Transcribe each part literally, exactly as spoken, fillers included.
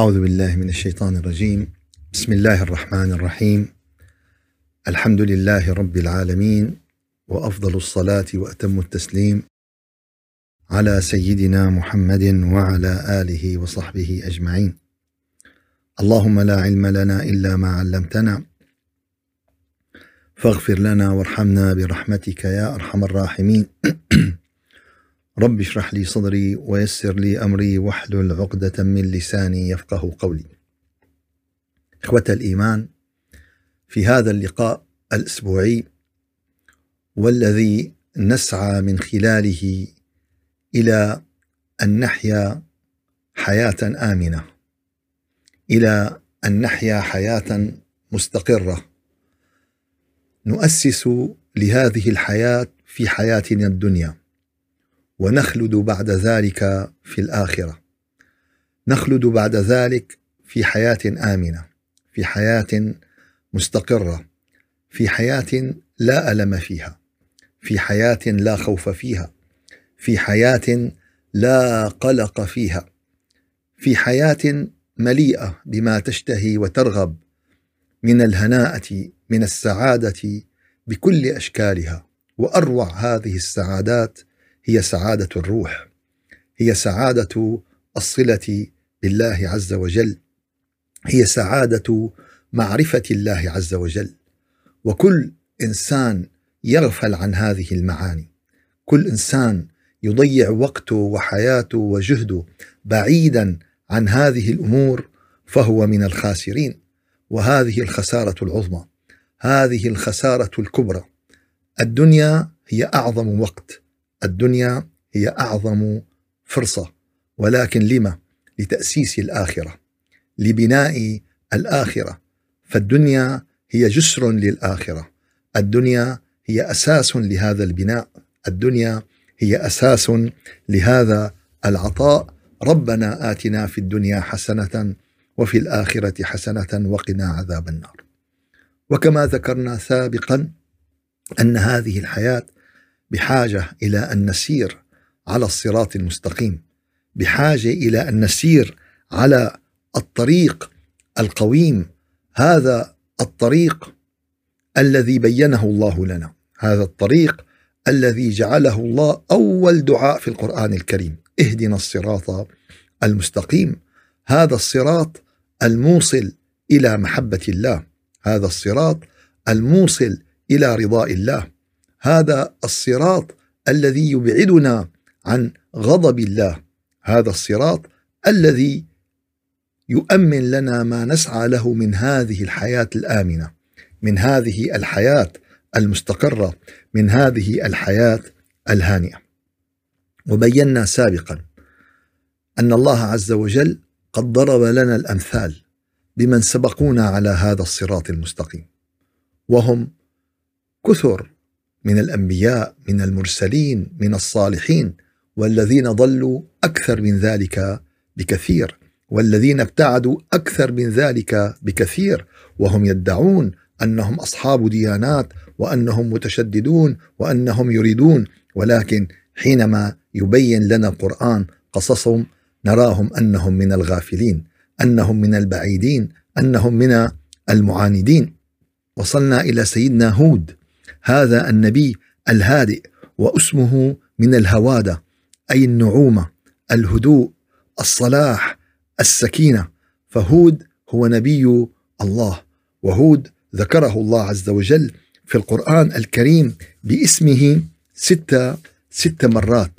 أعوذ بالله من الشيطان الرجيم. بسم الله الرحمن الرحيم. الحمد لله رب العالمين، وأفضل الصلاة وأتم التسليم على سيدنا محمد وعلى آله وصحبه أجمعين. اللهم لا علم لنا إلا ما علمتنا، فاغفر لنا وارحمنا برحمتك يا أرحم الراحمين. رب اشرح لي صدري ويسر لي أمري واحلل عقدة من لساني يفقه قولي. إخوة الإيمان، في هذا اللقاء الأسبوعي والذي نسعى من خلاله إلى أن نحيا حياة آمنة، إلى أن نحيا حياة مستقرة، نؤسس لهذه الحياة في حياتنا الدنيا ونخلد بعد ذلك في الآخرة، نخلد بعد ذلك في حياة آمنة، في حياة مستقرة، في حياة لا ألم فيها، في حياة لا خوف فيها، في حياة لا قلق فيها، في حياة مليئة بما تشتهي وترغب من الهناءة، من السعادة بكل أشكالها. وأروع هذه السعادات هي سعادة الروح، هي سعادة الصلة بالله عز وجل، هي سعادة معرفة الله عز وجل. وكل إنسان يغفل عن هذه المعاني، كل إنسان يضيع وقته وحياته وجهده بعيدا عن هذه الأمور فهو من الخاسرين، وهذه الخسارة العظمى، هذه الخسارة الكبرى. الدنيا هي أعظم وقت، الدنيا هي أعظم فرصة، ولكن لما؟ لتأسيس الآخرة، لبناء الآخرة. فالدنيا هي جسر للآخرة، الدنيا هي أساس لهذا البناء، الدنيا هي أساس لهذا العطاء. ربنا آتنا في الدنيا حسنة وفي الآخرة حسنة وقنا عذاب النار. وكما ذكرنا سابقا أن هذه الحياة بحاجة إلى أن نسير على الصراط المستقيم، بحاجة إلى أن نسير على الطريق القويم، هذا الطريق الذي بينه الله لنا، هذا الطريق الذي جعله الله أول دعاء في القرآن الكريم: اهدنا الصراط المستقيم. هذا الصراط الموصل إلى محبة الله، هذا الصراط الموصل إلى رضاء الله، هذا الصراط الذي يبعدنا عن غضب الله، هذا الصراط الذي يؤمن لنا ما نسعى له من هذه الحياة الآمنة، من هذه الحياة المستقرة، من هذه الحياة الهانئة. وبينا سابقا أن الله عز وجل قد ضرب لنا الأمثال بمن سبقونا على هذا الصراط المستقيم، وهم كثر من الأنبياء، من المرسلين، من الصالحين، والذين ضلوا أكثر من ذلك بكثير، والذين ابتعدوا أكثر من ذلك بكثير، وهم يدعون أنهم أصحاب ديانات وأنهم متشددون وأنهم يريدون، ولكن حينما يبين لنا القرآن قصصهم نراهم أنهم من الغافلين، أنهم من البعيدين، أنهم من المعاندين. وصلنا إلى سيدنا هود، هذا النبي الهادئ، واسمه من الهوادة، أي النعومة، الهدوء، الصلاح، السكينة. فهود هو نبي الله، وهود ذكره الله عز وجل في القرآن الكريم باسمه ستة ست مرات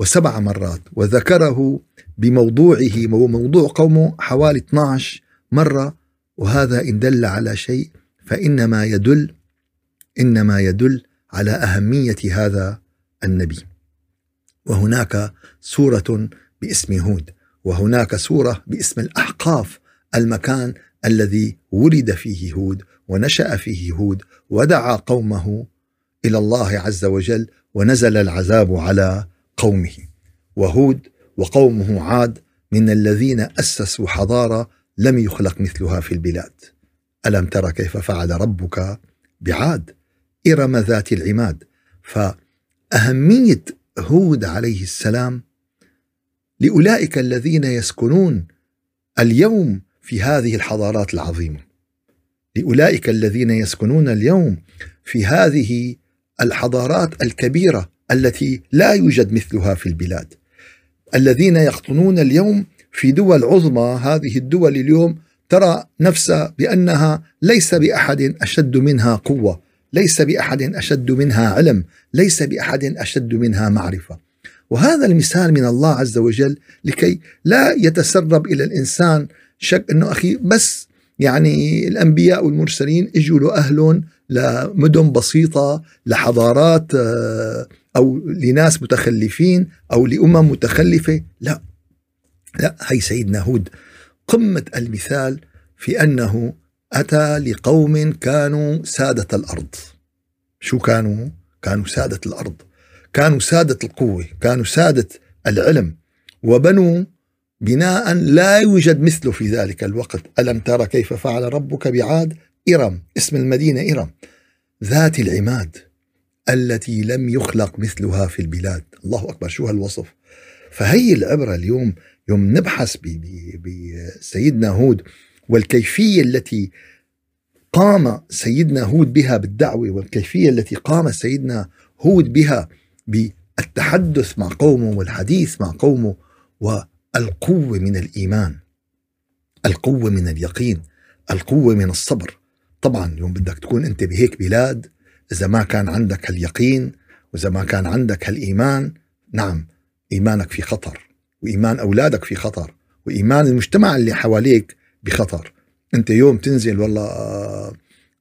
وسبع مرات، وذكره بموضوعه وموضوع قومه حوالي اثنتي عشرة مرة. وهذا إن دل على شيء فإنما يدل إنما يدل على أهمية هذا النبي. وهناك سورة باسم هود، وهناك سورة باسم الأحقاف، المكان الذي ولد فيه هود ونشأ فيه هود ودعا قومه إلى الله عز وجل ونزل العذاب على قومه. وهود وقومه عاد من الذين أسسوا حضارة لم يخلق مثلها في البلاد. ألم تر كيف فعل ربك بعاد، إرم ذات العماد. فأهمية هود عليه السلام لأولئك الذين يسكنون اليوم في هذه الحضارات العظيمة، لأولئك الذين يسكنون اليوم في هذه الحضارات الكبيرة التي لا يوجد مثلها في البلاد، الذين يقطنون اليوم في دول عظمى. هذه الدول اليوم ترى نفسها بأنها ليس بأحد أشد منها قوة، ليس بأحد أشد منها علم، ليس بأحد أشد منها معرفة. وهذا المثال من الله عز وجل لكي لا يتسرب إلى الإنسان شك أنه أخي بس يعني الأنبياء والمرسلين اجوا له أهلهم لمدن بسيطة، لحضارات أو لناس متخلفين أو لأمم متخلفة. لا لا، هي سيدنا هود قمة المثال في أنه أتى لقوم كانوا سادة الأرض. شو كانوا؟ كانوا سادة الأرض، كانوا سادة القوة، كانوا سادة العلم، وبنوا بناء لا يوجد مثله في ذلك الوقت. ألم ترى كيف فعل ربك بعاد إرم، اسم المدينة إرم ذات العماد التي لم يخلق مثلها في البلاد. الله أكبر، شو هالوصف. فهي العبرة اليوم يوم نبحث بسيدنا هود والكيفية التي قام سيدنا هود بها بالدعوة، والكيفية التي قام سيدنا هود بها بالتحدث مع قومه والحديث مع قومه، والقوة من الإيمان، القوة من اليقين، القوة من الصبر. طبعا يوم بدك تكون أنت بهيك بلاد، إذا ما كان عندك هاليقين وإذا ما كان عندك هالإيمان، نعم إيمانك في خطر، وإيمان أولادك في خطر، وإيمان المجتمع اللي حواليك بخطر. أنت يوم تنزل والله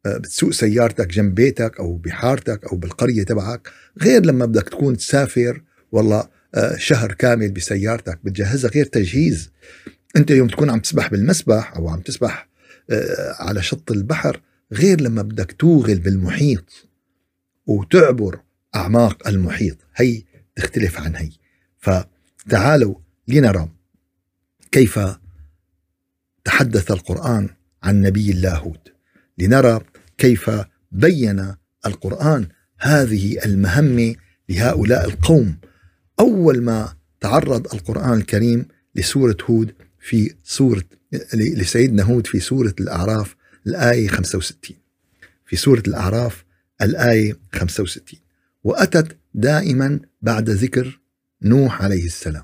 بتسوق سيارتك جنب بيتك أو بحارتك أو بالقرية تبعك، غير لما بدك تكون تسافر والله شهر كامل بسيارتك بتجهزها غير تجهيز. أنت يوم تكون عم تسبح بالمسبح أو عم تسبح على شط البحر، غير لما بدك توغل بالمحيط وتعبر أعماق المحيط. هي تختلف عن هي. فتعالوا لنرى كيف تحدث القرآن عن نبي الله هود، لنرى كيف بين القرآن هذه المهمة لهؤلاء القوم. أول ما تعرض القرآن الكريم لسورة هود في سورة لسيدنا هود في سورة الأعراف الآية خمسة وستين، في سورة الأعراف الآية خمسة وستين، وأتت دائما بعد ذكر نوح عليه السلام.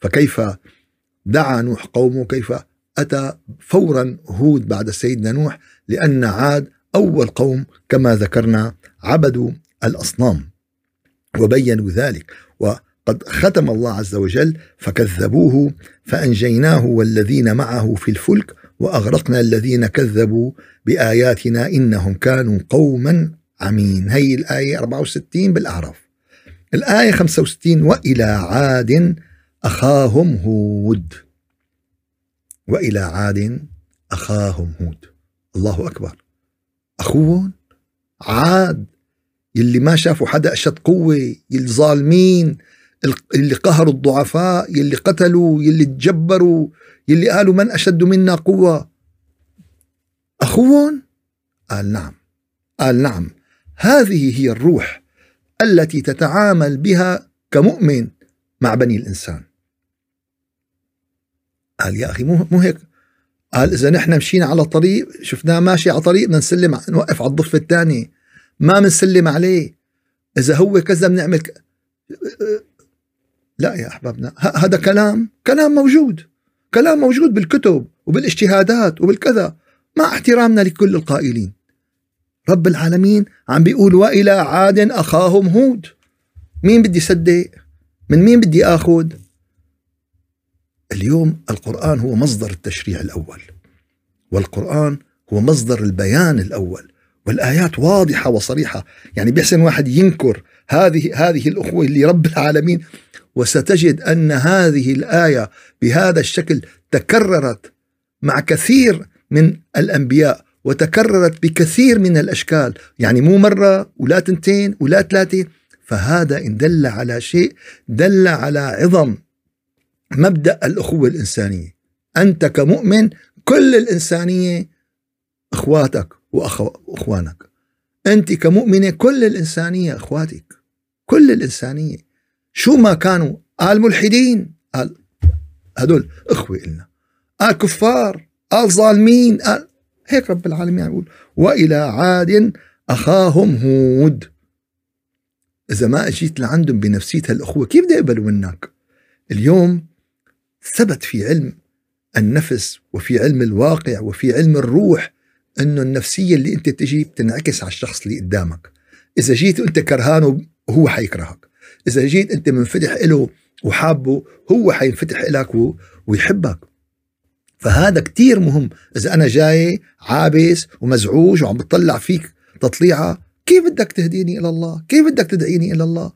فكيف دعا نوح قومه، كيف أتى فورا هود بعد سيدنا نوح، لأن عاد أول قوم كما ذكرنا عبدوا الأصنام وبينوا ذلك، وقد ختم الله عز وجل فكذبوه فأنجيناه والذين معه في الفلك وأغرقنا الذين كذبوا بآياتنا إنهم كانوا قوما عمين. هي الآية أربعة وستين بالأعراف. الآية خمسة وستين، وإلى عاد أخاهم هود، وإلى عاد أخاهم هود. الله أكبر، أخوهم عاد يلي ما شافوا حدا أشد قوة، يلي ظالمين، اللي قهروا الضعفاء، يلي قتلوا، يلي تجبروا، يلي قالوا من أشد منا قوة. أخوهم قال نعم، قال نعم. هذه هي الروح التي تتعامل بها كمؤمن مع بني الإنسان. قال يا أخي مو مو هيك. قال إذا نحن مشينا على طريق شفناه ماشي على طريق بدنا نسلم، نوقف على الضفة الثانية، ما بنسلم عليه. إذا هو كذا بنعمل ك... لا يا أحبابنا، هذا كلام كلام موجود، كلام موجود بالكتب وبالاجتهادات وبالكذا، مع احترامنا لكل القائلين. رب العالمين عم بيقول وإلى عاد أخاهم هود. مين بدي صدق؟ من مين بدي آخذ؟ اليوم القرآن هو مصدر التشريع الأول، والقرآن هو مصدر البيان الأول، والآيات واضحة وصريحة. يعني بيحسن واحد ينكر هذه هذه الأخوة اللي رب العالمين. وستجد أن هذه الآية بهذا الشكل تكررت مع كثير من الأنبياء، وتكررت بكثير من الأشكال، يعني مو مرة ولا تنتين ولا ثلاثة. فهذا إن دل على شيء دل على عظم مبدأ الأخوة الإنسانية. أنت كمؤمن كل الإنسانية أخواتك وأخوانك، أنت كمؤمنة كل الإنسانية أخواتك، كل الإنسانية شو ما كانوا. قال ملحدين، قال هدول أخوة إلنا، آل كفار، آل ظالمين، آل هيك. رب العالمين يقول وإلى عاد أخاهم هود. إذا ما أجيت لعندهم بنفسية الأخوة كيف بدي يقبلوا منك؟ اليوم ثبت في علم النفس وفي علم الواقع وفي علم الروح أنه النفسية اللي أنت تجي بتنعكس على الشخص اللي قدامك. إذا جيت وأنت كرهانه هو حيكرهك، إذا جيت أنت منفتح إله وحابه هو حينفتح إلك ويحبك. فهذا كتير مهم. إذا أنا جاي عابس ومزعوج وعم بتطلع فيك تطليعة، كيف بدك تهديني إلى الله؟ كيف بدك تدعيني إلى الله؟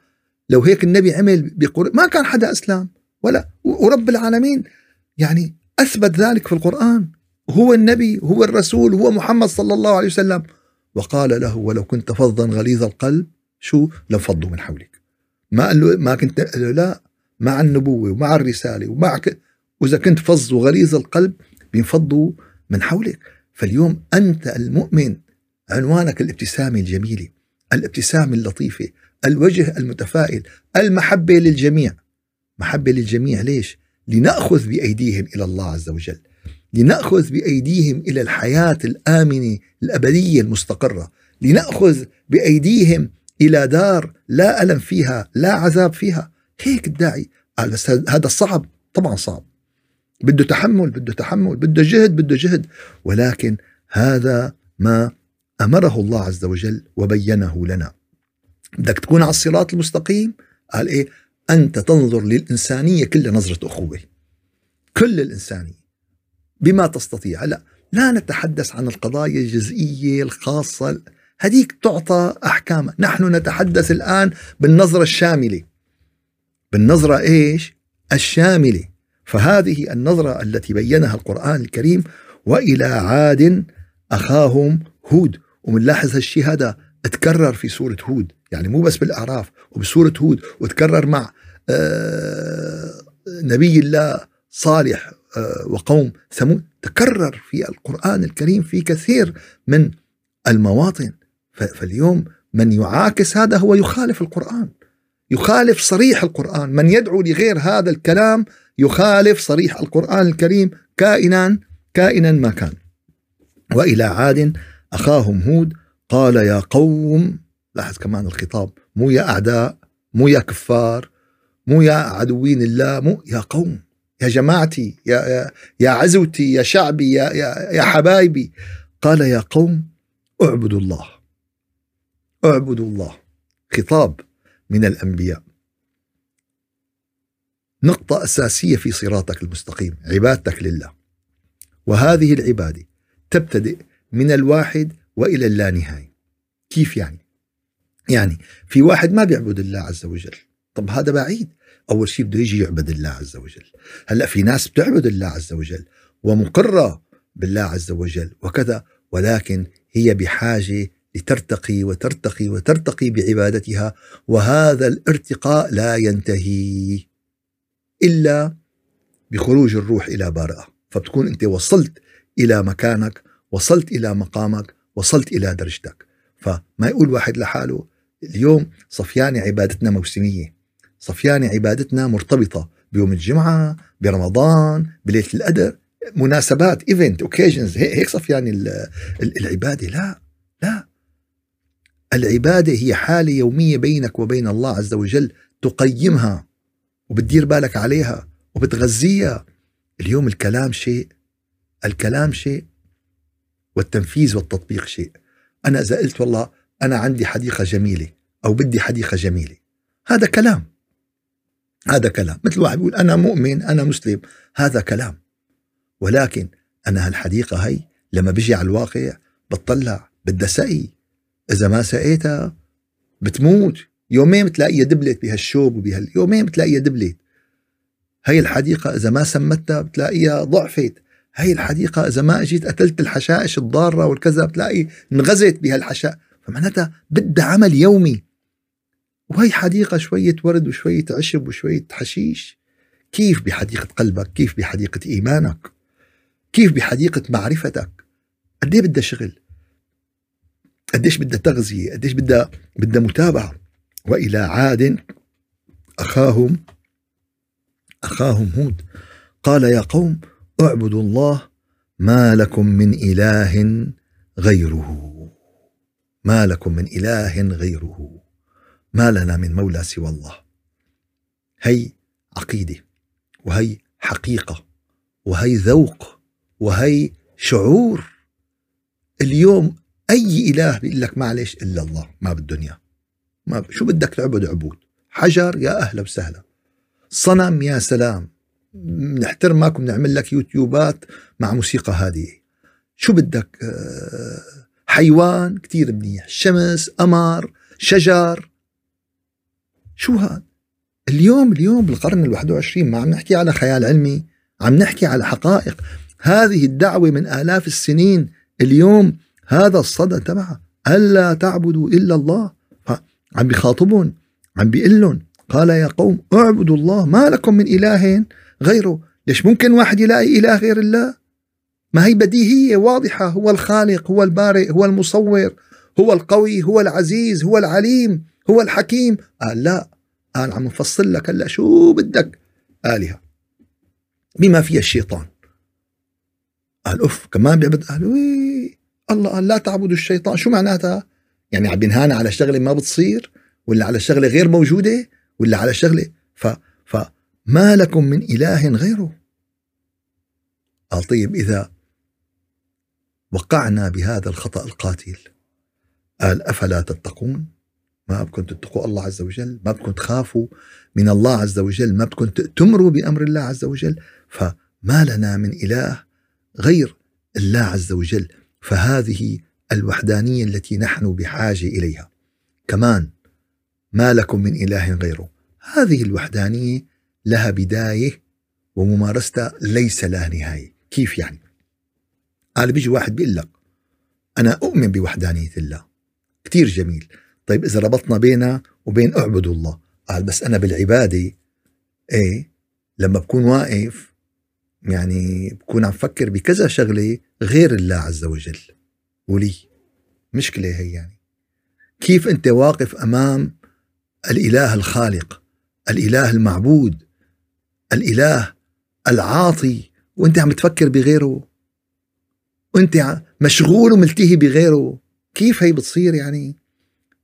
لو هيك النبي عمل بقرآن ما كان حدا أسلم ولا، ورب العالمين يعني أثبت ذلك في القرآن. هو النبي، هو الرسول، هو محمد صلى الله عليه وسلم. وقال له ولو كنت فظا غليظ القلب شو لانفضوا من حولك. ما قال له ما كنت له لا، مع النبوة ومع الرسالة ومع ك... وإذا كنت فظ وغليظ القلب بينفضوا من حولك. فاليوم أنت المؤمن عنوانك الابتسامة الجميلة، الابتسامة اللطيفة، الوجه المتفائل، المحبة للجميع. محبة للجميع ليش؟ لنأخذ بأيديهم إلى الله عز وجل، لنأخذ بأيديهم إلى الحياة الآمنة الأبدية المستقرة، لنأخذ بأيديهم إلى دار لا ألم فيها لا عذاب فيها. هيك الداعي. قال بس هذا صعب، طبعا صعب، بده تحمل، بده تحمل، بده جهد، بده جهد، ولكن هذا ما أمره الله عز وجل وبينه لنا. بدك تكون على الصراط المستقيم، قال إيه؟ أنت تنظر للإنسانية كل نظرة أخوة، كل الإنسانية بما تستطيع. لا لا نتحدث عن القضايا الجزئية الخاصة، هذيك تعطى أحكامها. نحن نتحدث الآن بالنظرة الشاملة، بالنظرة إيش؟ الشاملة. فهذه النظرة التي بيّنها القرآن الكريم. وإلى عاد أخاهم هود، ومنلاحظ هالشيء هذا اتكرر في سورة هود، يعني مو بس بالأعراف وبسورة هود، وتكرر مع آه نبي الله صالح آه وقوم ثمود. تكرر في القرآن الكريم في كثير من المواطن. فاليوم من يعاكس هذا هو يخالف القرآن، يخالف صريح القرآن. من يدعو لغير هذا الكلام يخالف صريح القرآن الكريم كائنا كائنا ما كان. وإلى عاد أخاهم هود قال يا قوم. لاحظ كمان الخطاب، مو يا أعداء، مو يا كفار، مو يا عدوين الله، مو يا قوم، يا جماعتي، يا, يا, يا عزوتي، يا شعبي، يا, يا, يا حبايبي. قال يا قوم اعبدوا الله، اعبدوا الله. خطاب من الأنبياء. نقطة أساسية في صراطك المستقيم، عبادتك لله. وهذه العبادة تبتدئ من الواحد وإلى اللانهاية. كيف يعني؟ يعني في واحد ما بيعبد الله عز وجل، طب هذا بعيد. أول شيء بده يجي يعبد الله عز وجل. هلأ في ناس بتعبد الله عز وجل ومقرة بالله عز وجل وكذا، ولكن هي بحاجة لترتقي وترتقي وترتقي بعبادتها. وهذا الارتقاء لا ينتهي إلا بخروج الروح إلى بارئة. فبتكون أنت وصلت إلى مكانك، وصلت إلى مقامك، وصلت إلى درجتك. فما يقول واحد لحاله. اليوم صفياني عبادتنا موسمية، صفياني عبادتنا مرتبطة بيوم الجمعة، برمضان، بليلة القدر، مناسبات، ايفنت، اوكيجنز، هيك صفياني العبادة. لا لا، العبادة هي حالة يومية بينك وبين الله عز وجل، تقيمها وبتدير بالك عليها وبتغذيها. اليوم الكلام شيء، الكلام شيء، والتنفيذ والتطبيق شيء. أنا إذا قلت والله أنا عندي حديقة جميلة أو بدي حديقة جميلة، هذا كلام، هذا كلام. مثل واحد بيقول أنا مؤمن، أنا مسلم، هذا كلام. ولكن أنا هالحديقة هي لما بيجي على الواقع بتطلع بدها سقي، إذا ما سقيتها بتموت. يومين بتلاقيها دبلت بهالشوب وبهاليومين بتلاقيها دبلت. هي الحديقة إذا ما سمتها بتلاقيها ضعفت. هي الحديقة إذا ما أجيت قتلت الحشائش الضارة والكذا بتلاقي انغزت بهالحشاء. فمعناتها بدها عمل يومي. وهي حديقة شوية ورد وشوية عشب وشوية حشيش. كيف بحديقة قلبك؟ كيف بحديقة إيمانك؟ كيف بحديقة معرفتك؟ قديه بدها شغل، قديش بدها تغذية، قديش بدها بدها متابعة. وإلى عاد أخاهم أخاهم هود قال يا قوم اعبدوا الله ما لكم من إله غيره، ما لكم من إله غيره، ما لنا من مولى سوى الله. هي عقيدة، وهي حقيقة، وهي ذوق، وهي شعور. اليوم أي إله بيقول لك معلش إلا الله، ما بالدنيا، ما ب... شو بدك تعبد عبود؟ حجر يا أهلا وسهلا، صنم يا سلام، بنحترمك وبنعمل لك يوتيوبات مع موسيقى هادية. شو بدك؟ أه... حيوان كتير منيح، شمس، قمر، شجر، شو هاد؟ اليوم اليوم بالقرن الواحد وعشرين ما عم نحكي على خيال علمي، عم نحكي على حقائق. هذه الدعوة من آلاف السنين اليوم هذا الصدى تبعها، ألا تعبدوا إلا الله. عم بيخاطبهم، عم بيقلهم قال يا قوم اعبدوا الله ما لكم من إله غيره. ليش ممكن واحد يلاقي إله غير الله؟ ما هي بديهية واضحة، هو الخالق، هو البارئ، هو المصور، هو القوي، هو العزيز، هو العليم، هو الحكيم. قال لا، قال عم نفصل لك هلا شو بدك آلهة بما فيها الشيطان. قال أف كمان بيعبد قالوا إيه الله. قال لا تعبدوا الشيطان. شو معناتها؟ يعني عم بنهانا على شغلة ما بتصير، ولا على شغلة غير موجودة، ولا على شغلة ف... فما لكم من إله غيره. قال طيب إذا وقعنا بهذا الخطأ القاتل، قال أفلا تتقون؟ ما بدكم تتقوا الله عز وجل؟ ما بدكم تخافوا من الله عز وجل؟ ما بدكم تأمروا بأمر الله عز وجل؟ فما لنا من إله غير الله عز وجل. فهذه الوحدانية التي نحن بحاجة إليها. كمان ما لكم من إله غيره، هذه الوحدانية لها بداية وممارستها ليس لها نهاية. كيف يعني؟ قال بيجي واحد بيقول لك أنا أؤمن بوحدانية الله، كتير جميل. طيب إذا ربطنا بينها وبين أعبدوا الله، قال بس أنا بالعبادة إيه لما بكون واقف يعني بكون عم فكر بكذا شغلة غير الله عز وجل. ولي مشكلة هي، يعني كيف أنت واقف أمام الإله الخالق، الإله المعبود، الإله العاطي، وأنت عم تفكر بغيره، وأنت مشغول وملتهي بغيره؟ كيف هي بتصير؟ يعني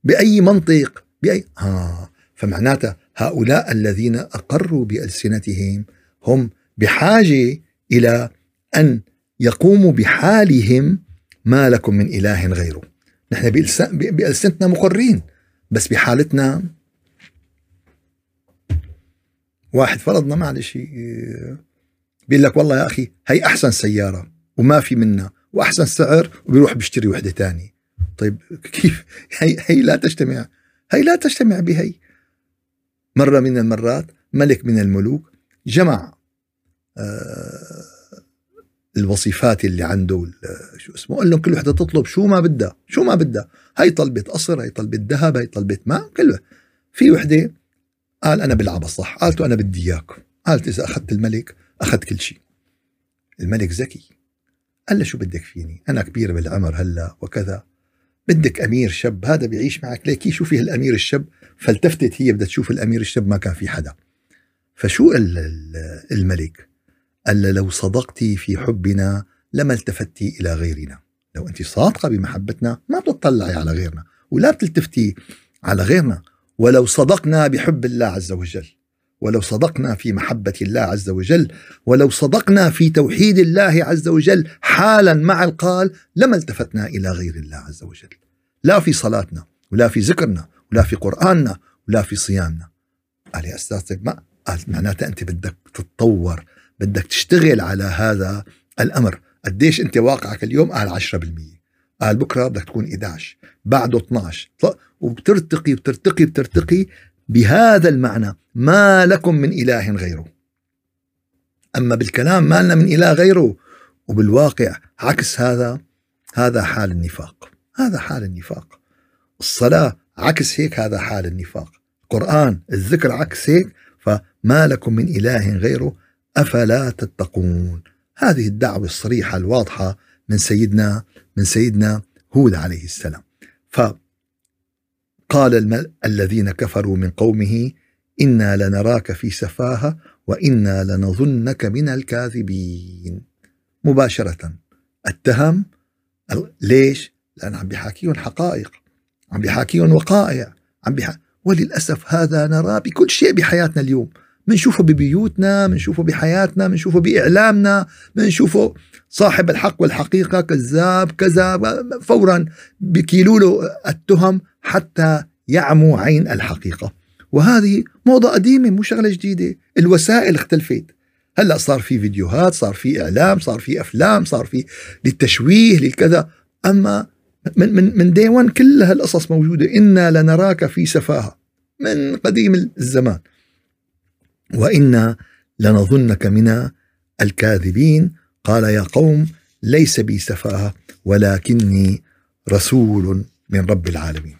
بأي منطق؟ بأي آه فمعناتها هؤلاء الذين أقروا بألسنتهم هم بحاجة إلى أن يقوموا بحالهم ما لكم من إله غيره. نحن بألسنتنا مقرين، بس بحالتنا واحد فرضنا معلش بيقول لك والله يا أخي هي أحسن سيارة وما في منها وأحسن سعر، وبيروح بيشتري وحدة تانية. طيب كيف؟ هي, هي لا تجتمع، هي لا تجتمع بهي. مرة من المرات ملك من الملوك جمع آه الوصفات اللي عنده، شو اسمه، قال لهم كل وحده تطلب شو ما بدها، شو ما بدها. هي طلبت قصر، هي طلبت ذهب، هي طلبت ماء، كله. في وحده قال أنا بلعبها صح، قالت أنا بدي إياك. قالت إذا أخذت الملك أخذت كل شيء. الملك ذكي، قال له شو بدك فيني؟ أنا كبير بالعمر هلا وكذا، بدك أمير شاب هذا بيعيش معك ليكي، شو فيه الأمير الشاب؟ فالتفتت هي بدها تشوف الأمير الشاب، ما كان في حدا. فشو الملك؟ قال له لو صدقتي في حبنا لما التفتي إلى غيرنا. لو أنت صادقة بمحبتنا ما بتطلعي على غيرنا ولا بتلتفتي على غيرنا. ولو صدقنا بحب الله عز وجل، ولو صدقنا في محبة الله عز وجل، ولو صدقنا في توحيد الله عز وجل حالا مع القال لما التفتنا إلى غير الله عز وجل، لا في صلاتنا ولا في ذكرنا ولا في قرآننا ولا في صيامنا. قال يا أستاذ طيب ما قالت معناتها أنت بدك تتطور، بدك تشتغل على هذا الأمر. قديش أنت واقعك اليوم؟ قال عشرة بالمئة. قال بكرة بدك تكون إحدى عشر، بعده اثني عشر، وبترتقي بترتقي بترتقي بهذا المعنى ما لكم من إله غيره. أما بالكلام ما لنا من إله غيره، وبالواقع عكس هذا. هذا حال النفاق، هذا حال النفاق. الصلاة عكس هيك، هذا حال النفاق. القرآن، الذكر عكس هيك. فما لكم من إله غيره أفلا تتقون، هذه الدعوة الصريحة الواضحة من سيدنا من سيدنا هود عليه السلام. فقال الذين كفروا من قومه إنا لنراك في سفاهة وإنا لنظنك من الكاذبين. مباشرة التهم. ليش؟ لأن عم بيحاكيهم حقائق، عم بيحاكيهم وقائع، عم بيح... وللأسف هذا نراه بكل شيء بحياتنا اليوم، منشوفه ببيوتنا، منشوفه بحياتنا، منشوفه بإعلامنا، منشوفه صاحب الحق والحقيقة كذاب كذا، فورا بكيلوا له التهم حتى يعموا عين الحقيقة. وهذه موضة قديمة مو شغلة جديدة، الوسائل اختلفت، هلأ صار في فيديوهات، صار في إعلام، صار في أفلام، صار في للتشويه للكذا. أما من من من دي وان كل هالقصص موجودة. إنا لنراك في سفاهة من قديم الزمان، وإنا لنظنك من الكاذبين. قال يا قوم ليس بي سفاهة ولكني رسول من رب العالمين،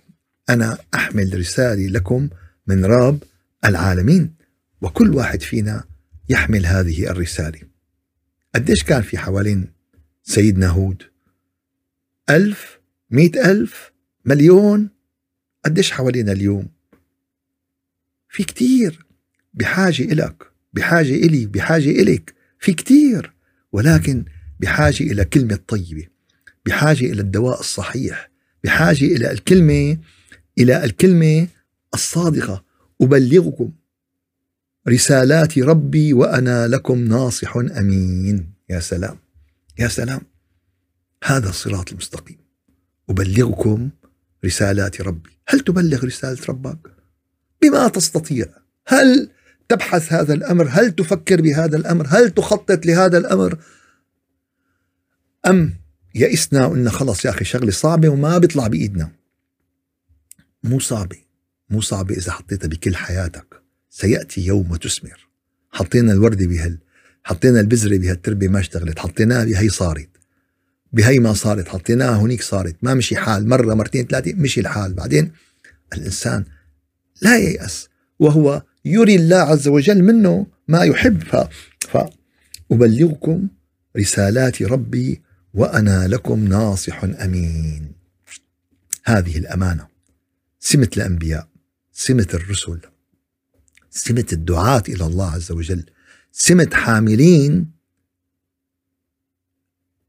أنا أحمل رسالة لكم من رب العالمين. وكل واحد فينا يحمل هذه الرسالة. قديش كان في حوالين سيدنا هود؟ ألف؟ مئة ألف؟ مليون؟ قديش حوالينا اليوم؟ في كتير، بحاجة إلك، بحاجة إلي، بحاجة إليك، في كتير، ولكن بحاجة إلى كلمة طيبة، بحاجة إلى الدواء الصحيح، بحاجة إلى الكلمة إلى الكلمة الصادقة. أبلغكم رسالات ربي وأنا لكم ناصح أمين. يا سلام يا سلام، هذا الصراط المستقيم. أبلغكم رسالات ربي. هل تبلغ رسالة ربك بما تستطيع؟ هل تبحث هذا الأمر؟ هل تفكر بهذا الأمر؟ هل تخطط لهذا الأمر؟ أم يئسنا وقلنا خلص يا أخي شغلة صعبة وما بيطلع بإيدنا؟ مو صعبة، مو صعبة إذا حطيتها بكل حياتك. سيأتي يوم وتسمر. حطينا الوردة بهال، حطينا البذرة بهالتربة ما اشتغلت، حطيناها بهي صارت، بهي ما صارت، حطيناها هونيك صارت، ما مشي حال، مرة مرتين ثلاثة مشي الحال. بعدين الإنسان لا ييأس وهو يري الله عز وجل منه ما يحب. فأبلغكم رسالات ربي وأنا لكم ناصح أمين. هذه الأمانة، سمة الأنبياء، سمة الرسل، سمة الدعاة إلى الله عز وجل، سمة حاملين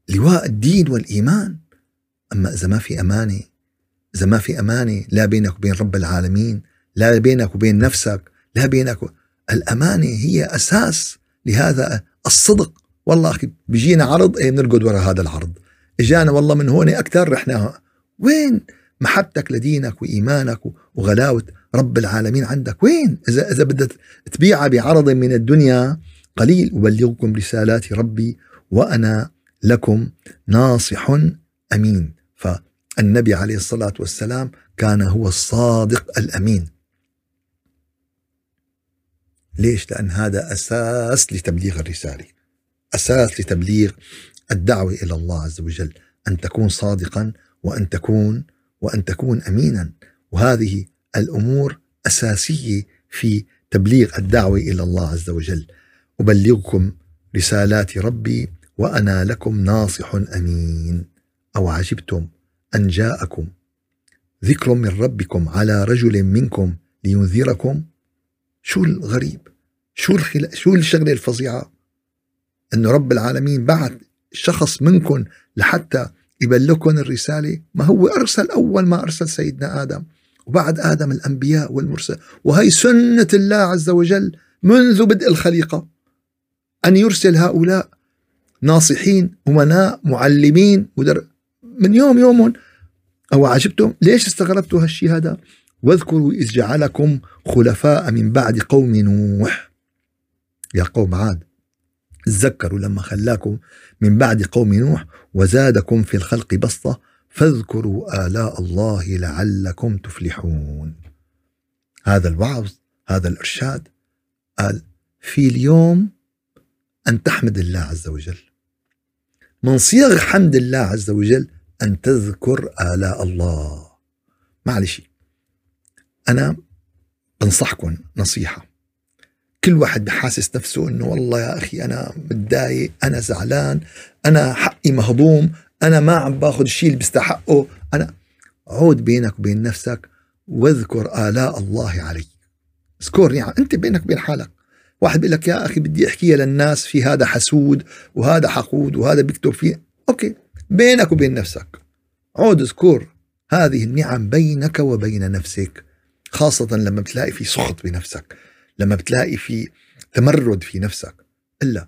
لواء الدين والإيمان. أما إذا ما في أمانة، إذا ما في أمانة لا بينك وبين رب العالمين، لا بينك وبين نفسك، لا بينك و... الأمانة هي أساس لهذا الصدق. والله أخي بيجينا عرض، إيه بنرقد ورا هذا العرض، إجانا والله من هون أكثر رحنا. وين محبتك لدينك وإيمانك وغلاوة رب العالمين عندك؟ وين؟ إذا إذا بدك تبيعها بعرض من الدنيا قليل. أبلغكم رسالات ربي وأنا لكم ناصح أمين. فالنبي عليه الصلاة والسلام كان هو الصادق الأمين. ليش؟ لأن هذا أساس لتبليغ الرسالة، أساس لتبليغ الدعوة إلى الله عز وجل، أن تكون صادقا وأن تكون وأن تكون أمينا. وهذه الأمور أساسية في تبليغ الدعوة إلى الله عز وجل. أبلغكم رسالات ربي وأنا لكم ناصح أمين. أو عجبتم أن جاءكم ذكر من ربكم على رجل منكم لينذركم. شو الغريب، شو الخلا... شو الشغلة الفظيعة، أنه رب العالمين بعث شخص منكم لحتى يبلغكم الرسالة. ما هو أرسل، أول ما أرسل سيدنا آدم، وبعد آدم الأنبياء والمرسل. وهي سنة الله عز وجل منذ بدء الخليقة، أن يرسل هؤلاء ناصحين، أمناء، معلمين، مدر... من يوم يومهم. أو عجبتم، ليش استغربتوا هالشي هذا؟ واذكروا إذ جعلكم خلفاء من بعد قوم نوح. يا قوم عاد تذكروا لما خلاكم من بعد قوم نوح وزادكم في الخلق بسطة فاذكروا آلاء الله لعلكم تفلحون. هذا الوعظ، هذا الإرشاد. قال في اليوم أن تحمد الله عز وجل، من صيغ حمد الله عز وجل أن تذكر آلاء الله. معلش أنا بنصحكم نصيحة، كل واحد بحاسس نفسه أنه والله يا أخي أنا متضايق، أنا زعلان، أنا حقي مهضوم، أنا ما عم باخذ الشيء اللي بستحقه. أنا عود بينك وبين نفسك واذكر آلاء الله عليك. اذكرني، أنت بينك وبين حالك. واحد بيقول لك يا أخي بدي أحكيها للناس، في هذا حسود وهذا حقود وهذا بيكتب فيه. أوكي، بينك وبين نفسك عود اذكر هذه النعم بينك وبين نفسك، خاصة لما بتلاقي في سخط بنفسك، لما بتلاقي في تمرد في نفسك. إلا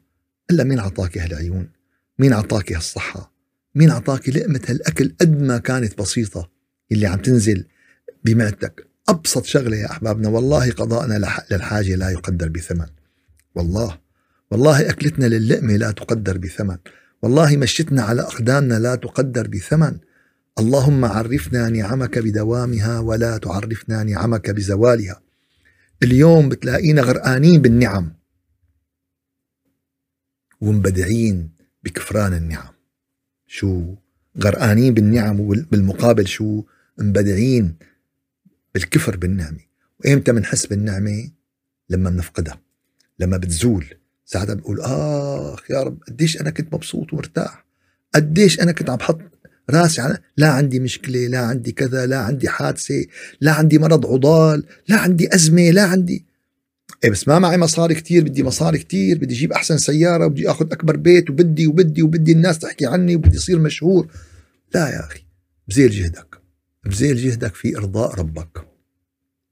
إلا مين عطاك هالعيون؟ مين عطاك هالصحة؟ مين عطاك لقمة هالأكل قد ما كانت بسيطة اللي عم تنزل بمعدتك؟ أبسط شغلة يا أحبابنا، والله قضاءنا للحاجة لا يقدر بثمن، والله والله أكلتنا للقمة لا تقدر بثمن، والله مشيتنا على أقدامنا لا تقدر بثمن. اللهم عرفنا نعمك بدوامها ولا تعرفنا نعمك بزوالها. اليوم بتلاقينا غرقانين بالنعم ومبدعين بكفران النعم. شو غرقانين بالنعم وبالمقابل شو مبدعين بالكفر بالنعمة. وإمتى منحس بالنعمة؟ لما منفقدها، لما بتزول، ساعتها بقول آخ يا رب قديش أنا كنت مبسوط ومرتاح، قديش أنا كنت عم بحط راسي على لا عندي مشكلة، لا عندي كذا، لا عندي حادثة، لا عندي مرض عضال، لا عندي أزمة، لا عندي إيه، بس ما معي مصاري كتير، بدي مصاري كتير، بدي أجيب أحسن سيارة، وبدي أخذ أكبر بيت، وبدي وبدي وبدي الناس تحكي عني، وبدي أصير مشهور. لا يا أخي، بزيل جهدك، بزيل جهدك في إرضاء ربك.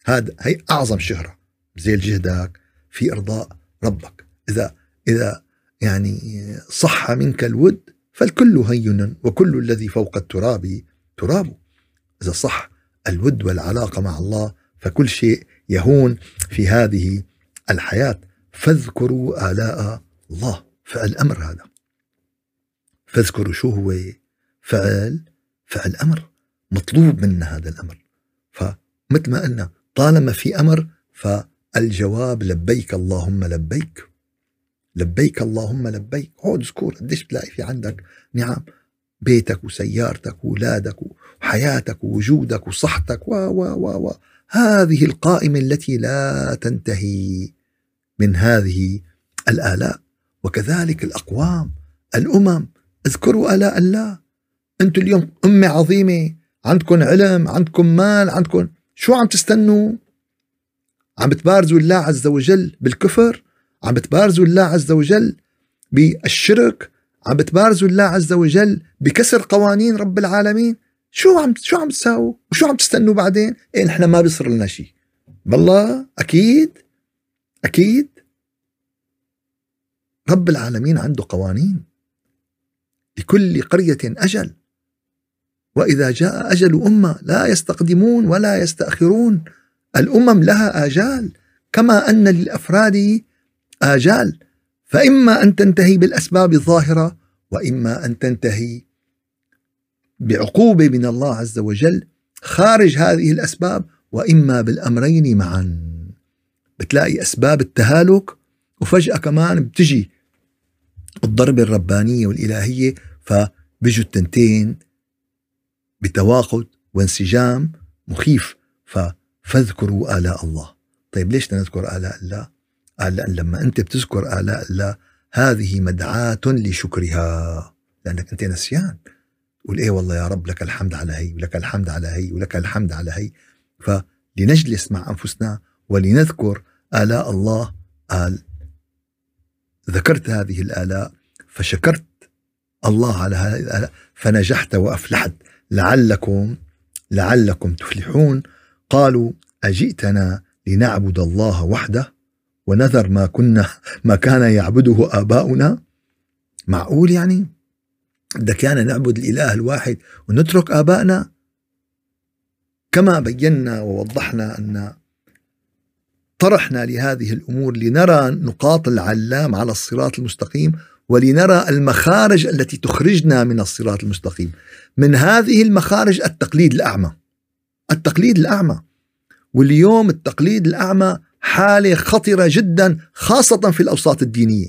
هذا هي أعظم شهرة، بزيل جهدك في إرضاء ربك. إذا إذا يعني صح منك الود فالكل هين وكل الذي فوق التراب ترابه. إذا صح الود والعلاقة مع الله فكل شيء يهون في هذه الحياة. فاذكروا آلاء الله، فعل أمر هذا. فاذكروا شو هو؟ فعل فعل أمر، مطلوب منا هذا الأمر. فمثل ما قلنا طالما في أمر فالجواب لبيك اللهم لبيك، لبيك اللهم لبيك. عود اذكر قديش بتلاقي في عندك نعم، بيتك وسيارتك وأولادك وحياتك ووجودك وصحتك و و و هذه القائمة التي لا تنتهي من هذه الآلاء. وكذلك الأقوام، الأمم، اذكروا آلاء الله. أنتم اليوم أمة عظيمة، عندكم علم، عندكم مال، عندكم شو عم تستنوا؟ عم بتبارزوا الله عز وجل بالكفر، عم بتبارزوا الله عز وجل بالشرك، عم بتبارزوا الله عز وجل بكسر قوانين رب العالمين. شو عم شو عم تساووا؟ وشو عم تستنوا بعدين؟ إيه نحن ما بيصير لنا شيء. بالله أكيد أكيد رب العالمين عنده قوانين، لكل قرية أجل، وإذا جاء أجل أمة لا يستقدمون ولا يستأخرون. الأمم لها آجال كما أن للأفراد آجال، فإما أن تنتهي بالأسباب الظاهرة وإما أن تنتهي بعقوبة من الله عز وجل خارج هذه الأسباب، وإما بالأمرين معا. بتلاقي أسباب التهالك وفجأة كمان بتجي الضربة الربانية والإلهية، فبيجوا التنتين بتواقد وانسجام مخيف. فاذكروا آلاء الله. طيب ليش نذكر آلاء الله؟ قال لأن لما أنت بتذكر آلاء الله هذه مدعاة لشكرها، لأنك أنت نسيان. قول إيه والله يا رب لك الحمد على هي ولك الحمد على هي ولك الحمد على هي. فلنجلس مع أنفسنا ولنذكر آلاء الله. قال ذكرت هذه الآلاء فشكرت الله على هذه الآلاء فنجحت وأفلحت، لعلكم لعلكم تفلحون. قالوا أجئتنا لنعبد الله وحده ونذر ما كنا ما كان يعبده آباؤنا. معقول يعني ده كان نعبد الإله الواحد ونترك آبائنا؟ كما بينا ووضحنا أن طرحنا لهذه الأمور لنرى نقاط العلام على الصراط المستقيم، ولنرى المخارج التي تخرجنا من الصراط المستقيم. من هذه المخارج التقليد الأعمى، التقليد الأعمى. واليوم التقليد الأعمى حالة خطرة جدا، خاصة في الأوساط الدينية.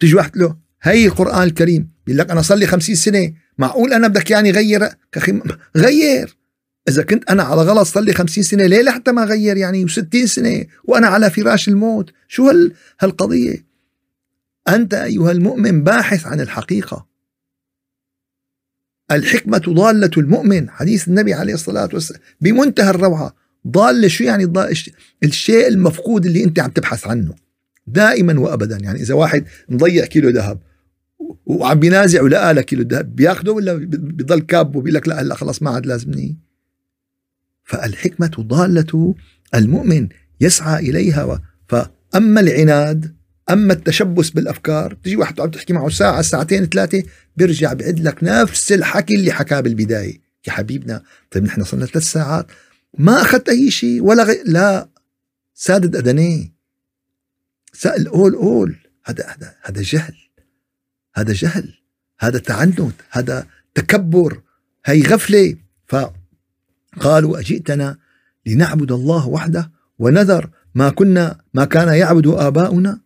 تجي واحد له هي القرآن الكريم، بيقول لك أنا صار لي خمسين سنة، معقول أنا بدك يعني غير؟ غير إذا كنت أنا على غلط صار لي خمسين سنة، ليه لحتى ما غير يعني وستين سنة وأنا على فراش الموت؟ شو هال هالقضية؟ أنت أيها المؤمن باحث عن الحقيقة. الحكمة ضالة المؤمن، حديث النبي عليه الصلاة والسلام بمنتهى الروعة. ضالة شو يعني؟ ضالة الشيء المفقود اللي أنت عم تبحث عنه. دائما وابدا. يعني اذا واحد مضيع كيلو ذهب وعم بينازع ولا آله كيلو الذهب، بياخده ولا بيضل كاب وبيقول لك لا هلا خلاص ما عاد لازمني؟ فالحكمة ضالة المؤمن يسعى إليها. فأما العناد، أما التشبث بالأفكار، بتجي واحد عم تحكي معه ساعة ساعتين ثلاثة بيرجع بيعد لك نفس الحكي اللي حكاه بالبداية. يا حبيبنا طيب نحن صرنا ثلاث ساعات ما أخذت أي شيء ولا غير. لا، سادد أدنيه، سأل قول قول. هذا هذا هذا جهل، هذا جهل، هذا تعنت، هذا تكبر، هي غفلة. فقالوا أجئتنا لنعبد الله وحده ونذر ما كنا ما كان يعبد آباؤنا.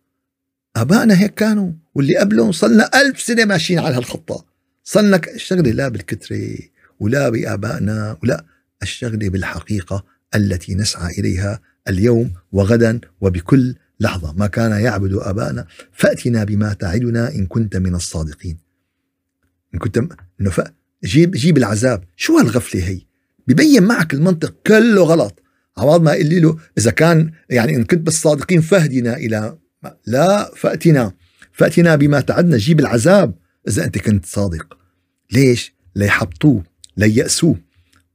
آباؤنا هيك كانوا واللي قبلهم، صلنا ألف سنة ماشيين على هالخطة. صلنا الشغلة لا بالكترة ولا بآبائنا، ولا الشغلة بالحقيقة التي نسعى إليها اليوم وغدا وبكل لحظة. ما كان يعبد آباءنا فأتنا بما تعدنا إن كنت من الصادقين. إن كنت م... إنه ف... جيب جيب العذاب. شو هالغفلة هي؟ ببين معك المنطق كله غلط. عوض ما قلي له إذا كان يعني إن كنت بالصادقين فهدنا إلى، لا، فأتنا فأتنا بما تعدنا، جيب العذاب إذا أنت كنت صادق. ليش؟ ليحبطوه، ليأسوه.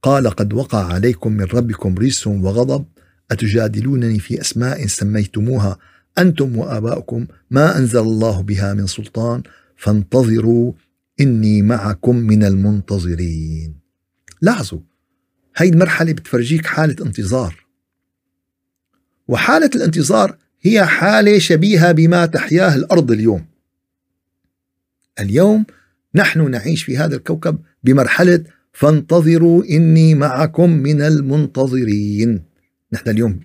قال قد وقع عليكم من ربكم رجس وغضب أتجادلونني في أسماء سميتموها أنتم وآباؤكم ما أنزل الله بها من سلطان فانتظروا إني معكم من المنتظرين. لاحظوا هاي المرحلة بتفرجيك حالة انتظار، وحالة الانتظار هي حالة شبيهة بما تحياه الأرض اليوم. اليوم نحن نعيش في هذا الكوكب بمرحلة فانتظروا إني معكم من المنتظرين. نحن اليوم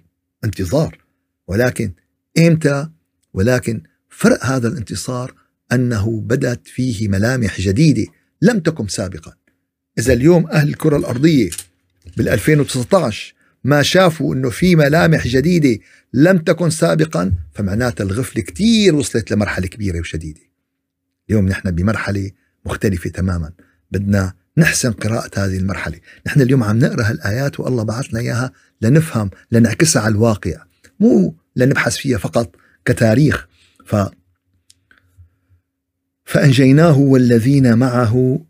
انتصار، ولكن إمتى؟ ولكن فرق هذا الانتصار أنه بدت فيه ملامح جديدة لم تكن سابقا. إذا اليوم أهل الكرة الأرضية بالألفين وتسعة عشر ما شافوا أنه في ملامح جديدة لم تكن سابقا، فمعناتها الغفلة كتير وصلت لمرحلة كبيرة وشديدة. اليوم نحن بمرحلة مختلفة تماما، بدنا نحسن قراءة هذه المرحلة. نحن اليوم عم نقرأ هالآيات والله بعثنا إياها لنفهم، لنعكسها على الواقع، مو لنبحث فيها فقط كتاريخ. ف... فأنجيناه والذين معه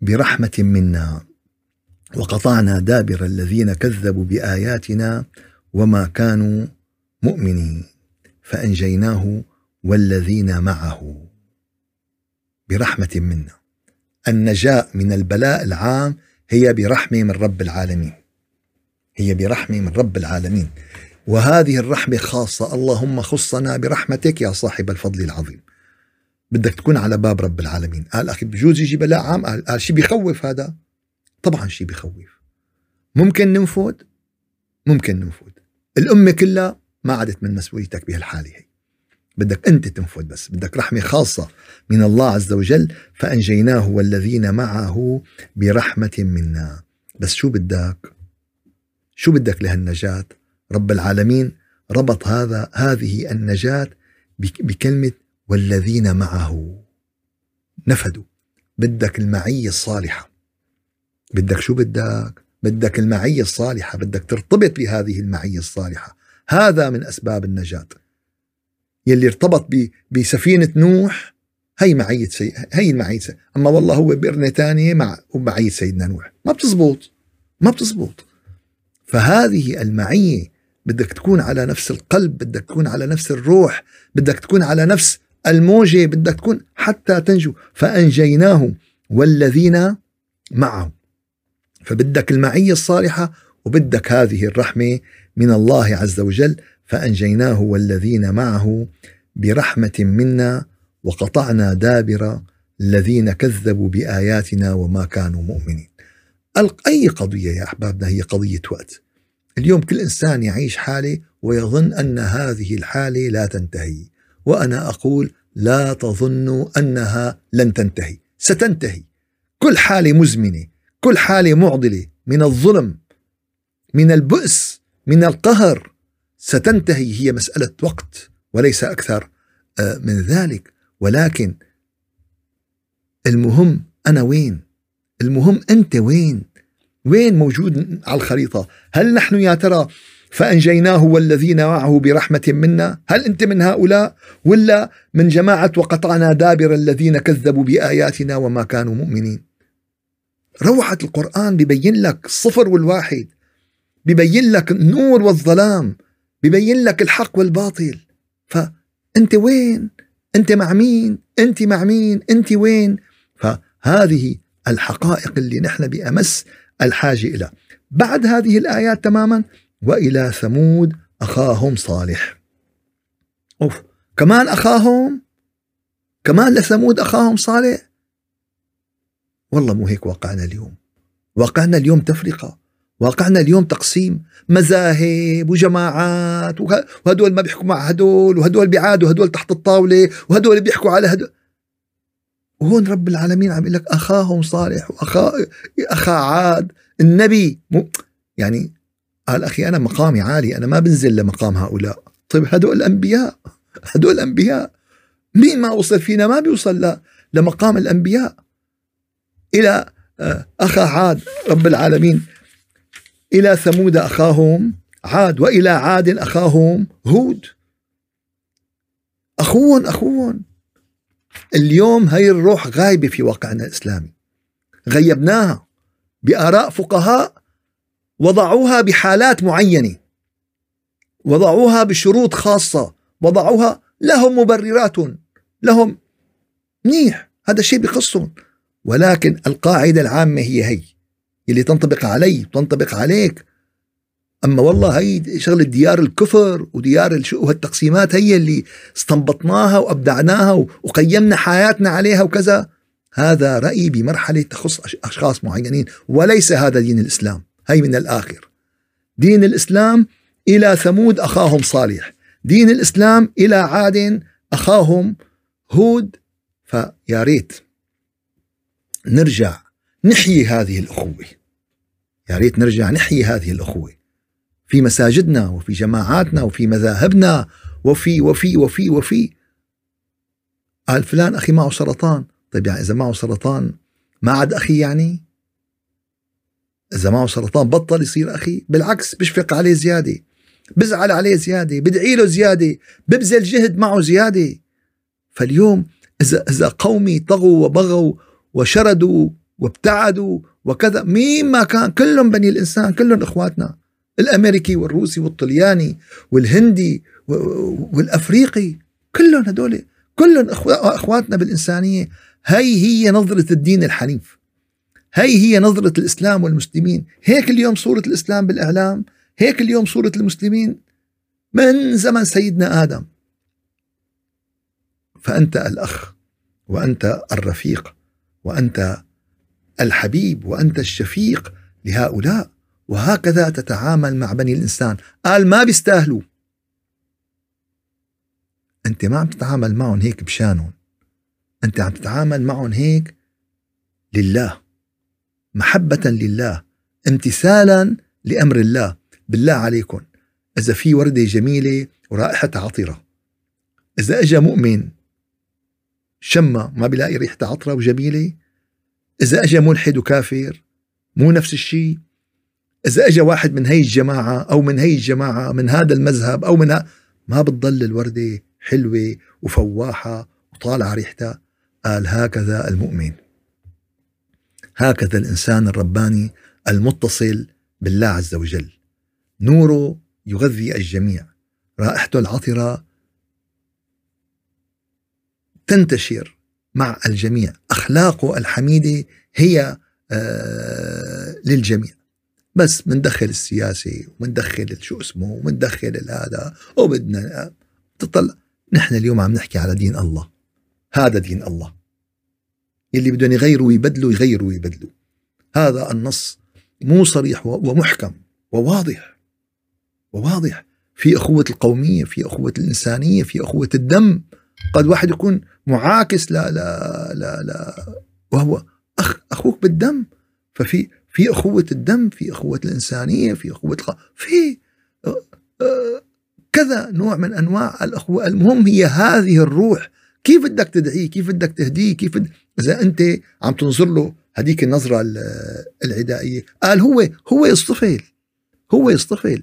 برحمة منا وقطعنا دابر الذين كذبوا بآياتنا وما كانوا مؤمنين. فأنجيناه والذين معه برحمة منا. النجاة من البلاء العام هي برحمة من رب العالمين، هي برحمة من رب العالمين. وهذه الرحمة خاصة. اللهم خصنا برحمتك يا صاحب الفضل العظيم. بدك تكون على باب رب العالمين. قال أخي بجوز يجي بلاء عام، قال, قال شي بيخوف هذا؟ طبعا شي بيخوف. ممكن ننفود، ممكن ننفود الأمة كلها ما عادت من مسؤوليتك بهالحالة هي. بدك أنت تنفذ، بس بدك رحمة خاصة من الله عز وجل. فأنجيناه والذين معه برحمة منا. بس شو بدك؟ شو بدك لهالنجاة؟ رب العالمين ربط هذا هذه النجاة بكلمة والذين معه نفدوا. بدك المعية الصالحة. بدك شو بدك؟ بدك المعية الصالحة، بدك ترتبط بهذه المعية الصالحة. هذا من أسباب النجاة. يلي ارتبط بسفينة نوح هي معية سي... هي المعية سي... أما والله هو بقرنة تانية مع معية سيدنا نوح ما بتزبط، ما بتزبط. فهذه المعية بدك تكون على نفس القلب، بدك تكون على نفس الروح، بدك تكون على نفس الموجة، بدك تكون حتى تنجو. فأنجيناه والذين معه. فبدك المعية الصالحة وبدك هذه الرحمة من الله عز وجل. فأنجيناه والذين معه برحمة منا وقطعنا دابر الذين كذبوا بآياتنا وما كانوا مؤمنين. أي قضية يا أحبابنا هي قضية وقت. اليوم كل إنسان يعيش حالة ويظن أن هذه الحالة لا تنتهي، وأنا أقول لا تظنوا أنها لن تنتهي. ستنتهي. كل حالة مزمنة، كل حالة معضلة من الظلم، من البؤس، من القهر، ستنتهي. هي مسألة وقت وليس أكثر من ذلك. ولكن المهم أنا وين؟ المهم أنت وين؟ وين موجود على الخريطة؟ هل نحن يا ترى فأنجيناه والذين معه برحمة منا. هل أنت من هؤلاء ولا من جماعة وقطعنا دابر الذين كذبوا بآياتنا وما كانوا مؤمنين؟ روعة القرآن بيبين لك الصفر والواحد، بيبين لك النور والظلام، بيبين لك الحق والباطل. فأنت وين؟ أنت مع مين؟ أنت مع مين؟ أنت وين؟ فهذه الحقائق اللي نحن بأمس الحاجة إلى. بعد هذه الآيات تماما وإلى ثمود أخاهم صالح. أوف، كمان أخاهم، كمان لثمود أخاهم صالح. والله مو هيك واقعنا اليوم. واقعنا اليوم تفرقة، واقعنا اليوم تقسيم، مذاهب وجماعات، وهدول ما بيحكوا مع هدول، وهدول بيعادوا هدول تحت الطاولة، وهدول بيحكوا على هدول. وهون رب العالمين عم يقول لك أخاهم صالح وأخا أخا عاد النبي. مو يعني قال أخي أنا مقامي عالي، أنا ما بنزل لمقام هؤلاء. طيب هدول الأنبياء، هدول الأنبياء، مين ما وصل فينا ما بيوصل ل... لمقام الأنبياء. إلى أخا عاد رب العالمين إلى ثمود أخاهم عاد وإلى عاد أخاهم هود. أخوهم أخوهم. اليوم هاي الروح غايبة في واقعنا الإسلامي، غيبناها بآراء فقهاء وضعوها بحالات معينة، وضعوها بشروط خاصة، وضعوها لهم مبررات لهم. منيح، هذا الشيء بخصهم، ولكن القاعدة العامة هي هي اللي تنطبق علي وتنطبق عليك. أما والله هي شغلة ديار الكفر وديار وهالتقسيمات هي اللي استنبطناها وأبدعناها وقيمنا حياتنا عليها وكذا، هذا رأيي بمرحلة تخص أشخاص معينين، وليس هذا دين الإسلام. هي من الآخر دين الإسلام إلى ثمود أخاهم صالح، دين الإسلام إلى عاد أخاهم هود. فيا ريت نرجع نحيي هذه الأخوة، يا ريت نرجع نحيي هذه الأخوة في مساجدنا وفي جماعاتنا وفي مذاهبنا وفي وفي وفي وفي. قال فلان أخي معه سرطان. طيب يعني إذا معه سرطان ما عاد أخي؟ يعني إذا معه سرطان بطل يصير أخي؟ بالعكس، بشفق عليه زيادة، بزعل عليه زيادة، بدعي له زيادة، ببذل جهد معه زيادة. فاليوم إذا إذا قومي طغوا وبغوا وشردوا وابتعدوا وكذا، مين ما كان كلهم بني الإنسان، كلهم إخواتنا، الأمريكي والروسي والطلياني والهندي والأفريقي، كلهم هدول كلهم أخواتنا بالإنسانية. هي هي نظرة الدين الحنيف، هي هي نظرة الإسلام والمسلمين. هيك اليوم صورة الإسلام بالإعلام، هيك اليوم صورة المسلمين من زمن سيدنا آدم. فأنت الأخ، وأنت الرفيق، وأنت الحبيب، وأنت الشفيق لهؤلاء، وهكذا تتعامل مع بني الإنسان. قال ما بيستاهلوا، أنت ما عم تتعامل معهم هيك بشانهم، أنت عم تتعامل معهم هيك لله، محبة لله، امتثالا لأمر الله. بالله عليكم، إذا في وردة جميلة ورائحتها عطرة، إذا أجا مؤمن شمة ما بلاقي ريحتها عطرة وجميلة، إذا أجا ملحد وكافر مو نفس الشيء، إذا أجا واحد من هاي الجماعة أو من هاي الجماعة، من هذا المذهب أو من ه... ما بتضل الوردة حلوة وفواحة وطالعة ريحتها. قال هكذا المؤمن، هكذا الإنسان الرباني المتصل بالله عز وجل، نوره يغذي الجميع، رائحته العطرة تنتشر مع الجميع، أخلاقه الحميدة هي آه للجميع. بس مندخل السياسي ومندخل شو اسمه ومندخل هذا وبدنا تطلع. نحن اليوم عم نحكي على دين الله، هذا دين الله اللي بدهم يغيروا ويبدلوا، يغيروا ويبدلوا. هذا النص مو صريح ومحكم وواضح وواضح. في أخوة القومية، في أخوة الإنسانية، في أخوة الدم. قد واحد يكون معاكس لا لا لا لا وهو أخ أخوك بالدم. ففي في أخوة الدم، في أخوة الإنسانية، في أخوة الق... في كذا نوع من أنواع الأخوة. المهم هي هذه الروح، كيف بدك تدعيه، كيف بدك تهديه، كيف بدك... إذا أنت عم تنظر له هديك النظرة العدائية. قال هو هو يصطفل، هو يصطفل.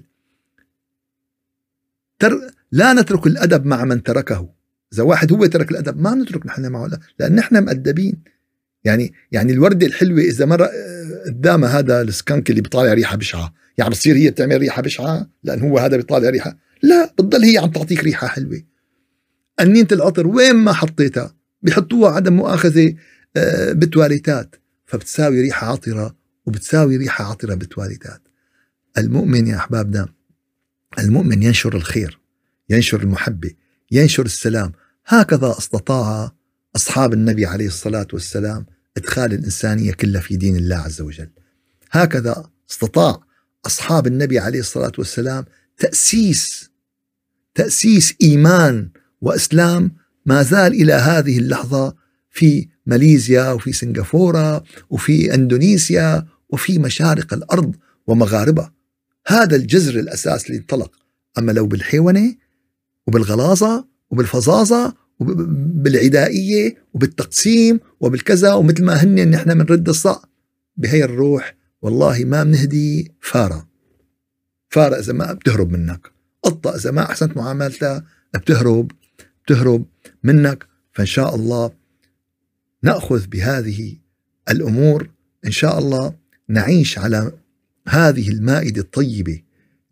لا نترك الأدب مع من تركه. إذا واحد هو ترك الأدب ما نترك نحن معه، لأن نحن مؤدبين. يعني يعني الوردة الحلوة إذا مرة قدامه هذا السكنك اللي بيطالع ريحة بشعة، يعني بتصير هي بتعمل ريحة بشعة لأن هو هذا بيطالع ريحة؟ لا، بتضل هي عم تعطيك ريحة حلوة. أنينة العطر وين ما حطيتها بيحطوها عدم مؤاخذة بتواليتات، فبتساوي ريحة عطرة وبتساوي ريحة عطرة بتواليتات. المؤمن يا أحبابنا، المؤمن ينشر الخير، ينشر المحبة، ينشر السلام. هكذا استطاع أصحاب النبي عليه الصلاة والسلام إدخال الإنسانية كلها في دين الله عز وجل. هكذا استطاع أصحاب النبي عليه الصلاة والسلام تأسيس تأسيس إيمان وإسلام ما زال إلى هذه اللحظة في ماليزيا وفي سنغافورة وفي أندونيسيا وفي مشارق الأرض ومغاربها. هذا الجذر الأساس اللي انطلق. أما لو بالحيوانة وبالغلاظة وبالفظاظة وبالعدائية وبالتقسيم وبالكذا، ومثل ما هن ان احنا بنرد الصق بهي الروح، والله ما بنهدي فارة. فارة اذا ما بتهرب منك، قطة اذا ما احسنت معاملتها بتهرب بتهرب منك. فان شاء الله نأخذ بهذه الامور، ان شاء الله نعيش على هذه المائدة الطيبة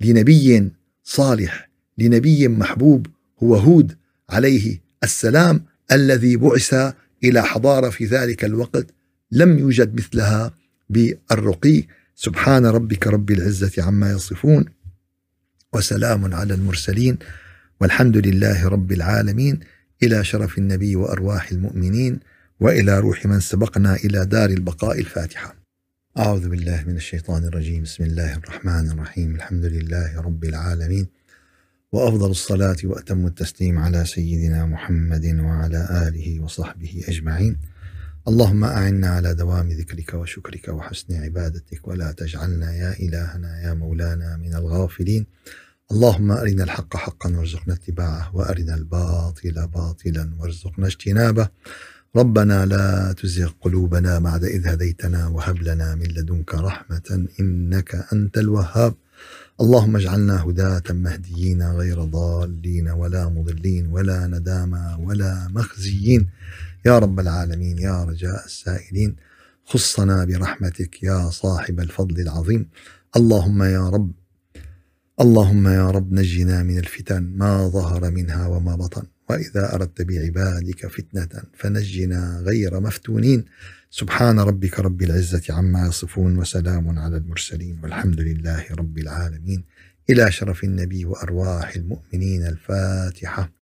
لنبي صالح، لنبي محبوب هو هود عليه السلام، الذي بعث إلى حضارة في ذلك الوقت لم يوجد مثلها بالرقي. سبحان ربك رب العزة عما يصفون، وسلام على المرسلين، والحمد لله رب العالمين. إلى شرف النبي وأرواح المؤمنين، وإلى روح من سبقنا إلى دار البقاء الفاتحة. أعوذ بالله من الشيطان الرجيم، بسم الله الرحمن الرحيم، الحمد لله رب العالمين، وأفضل الصلاة وأتم التسليم على سيدنا محمد وعلى آله وصحبه أجمعين. اللهم أعنا على دوام ذكرك وشكرك وحسن عبادتك، ولا تجعلنا يا إلهنا يا مولانا من الغافلين. اللهم أرنا الحق حقا وارزقنا اتباعه، وأرنا الباطل باطلا وارزقنا اجتنابه. ربنا لا تزغ قلوبنا بعد إذ هديتنا، وهب لنا من لدنك رحمة إنك أنت الوهاب. اللهم اجعلنا هداة مهديين غير ضالين ولا مضلين ولا ندامى ولا مخزيين يا رب العالمين، يا رجاء السائلين، خصنا برحمتك يا صاحب الفضل العظيم. اللهم يا رب اللهم يا رب نجنا من الفتن ما ظهر منها وما بطن، وإذا أردت بعبادك فتنة فنجنا غير مفتونين. سبحان ربك رب العزة عما يصفون، وسلام على المرسلين، والحمد لله رب العالمين. إلى شرف النبي وأرواح المؤمنين الفاتحة.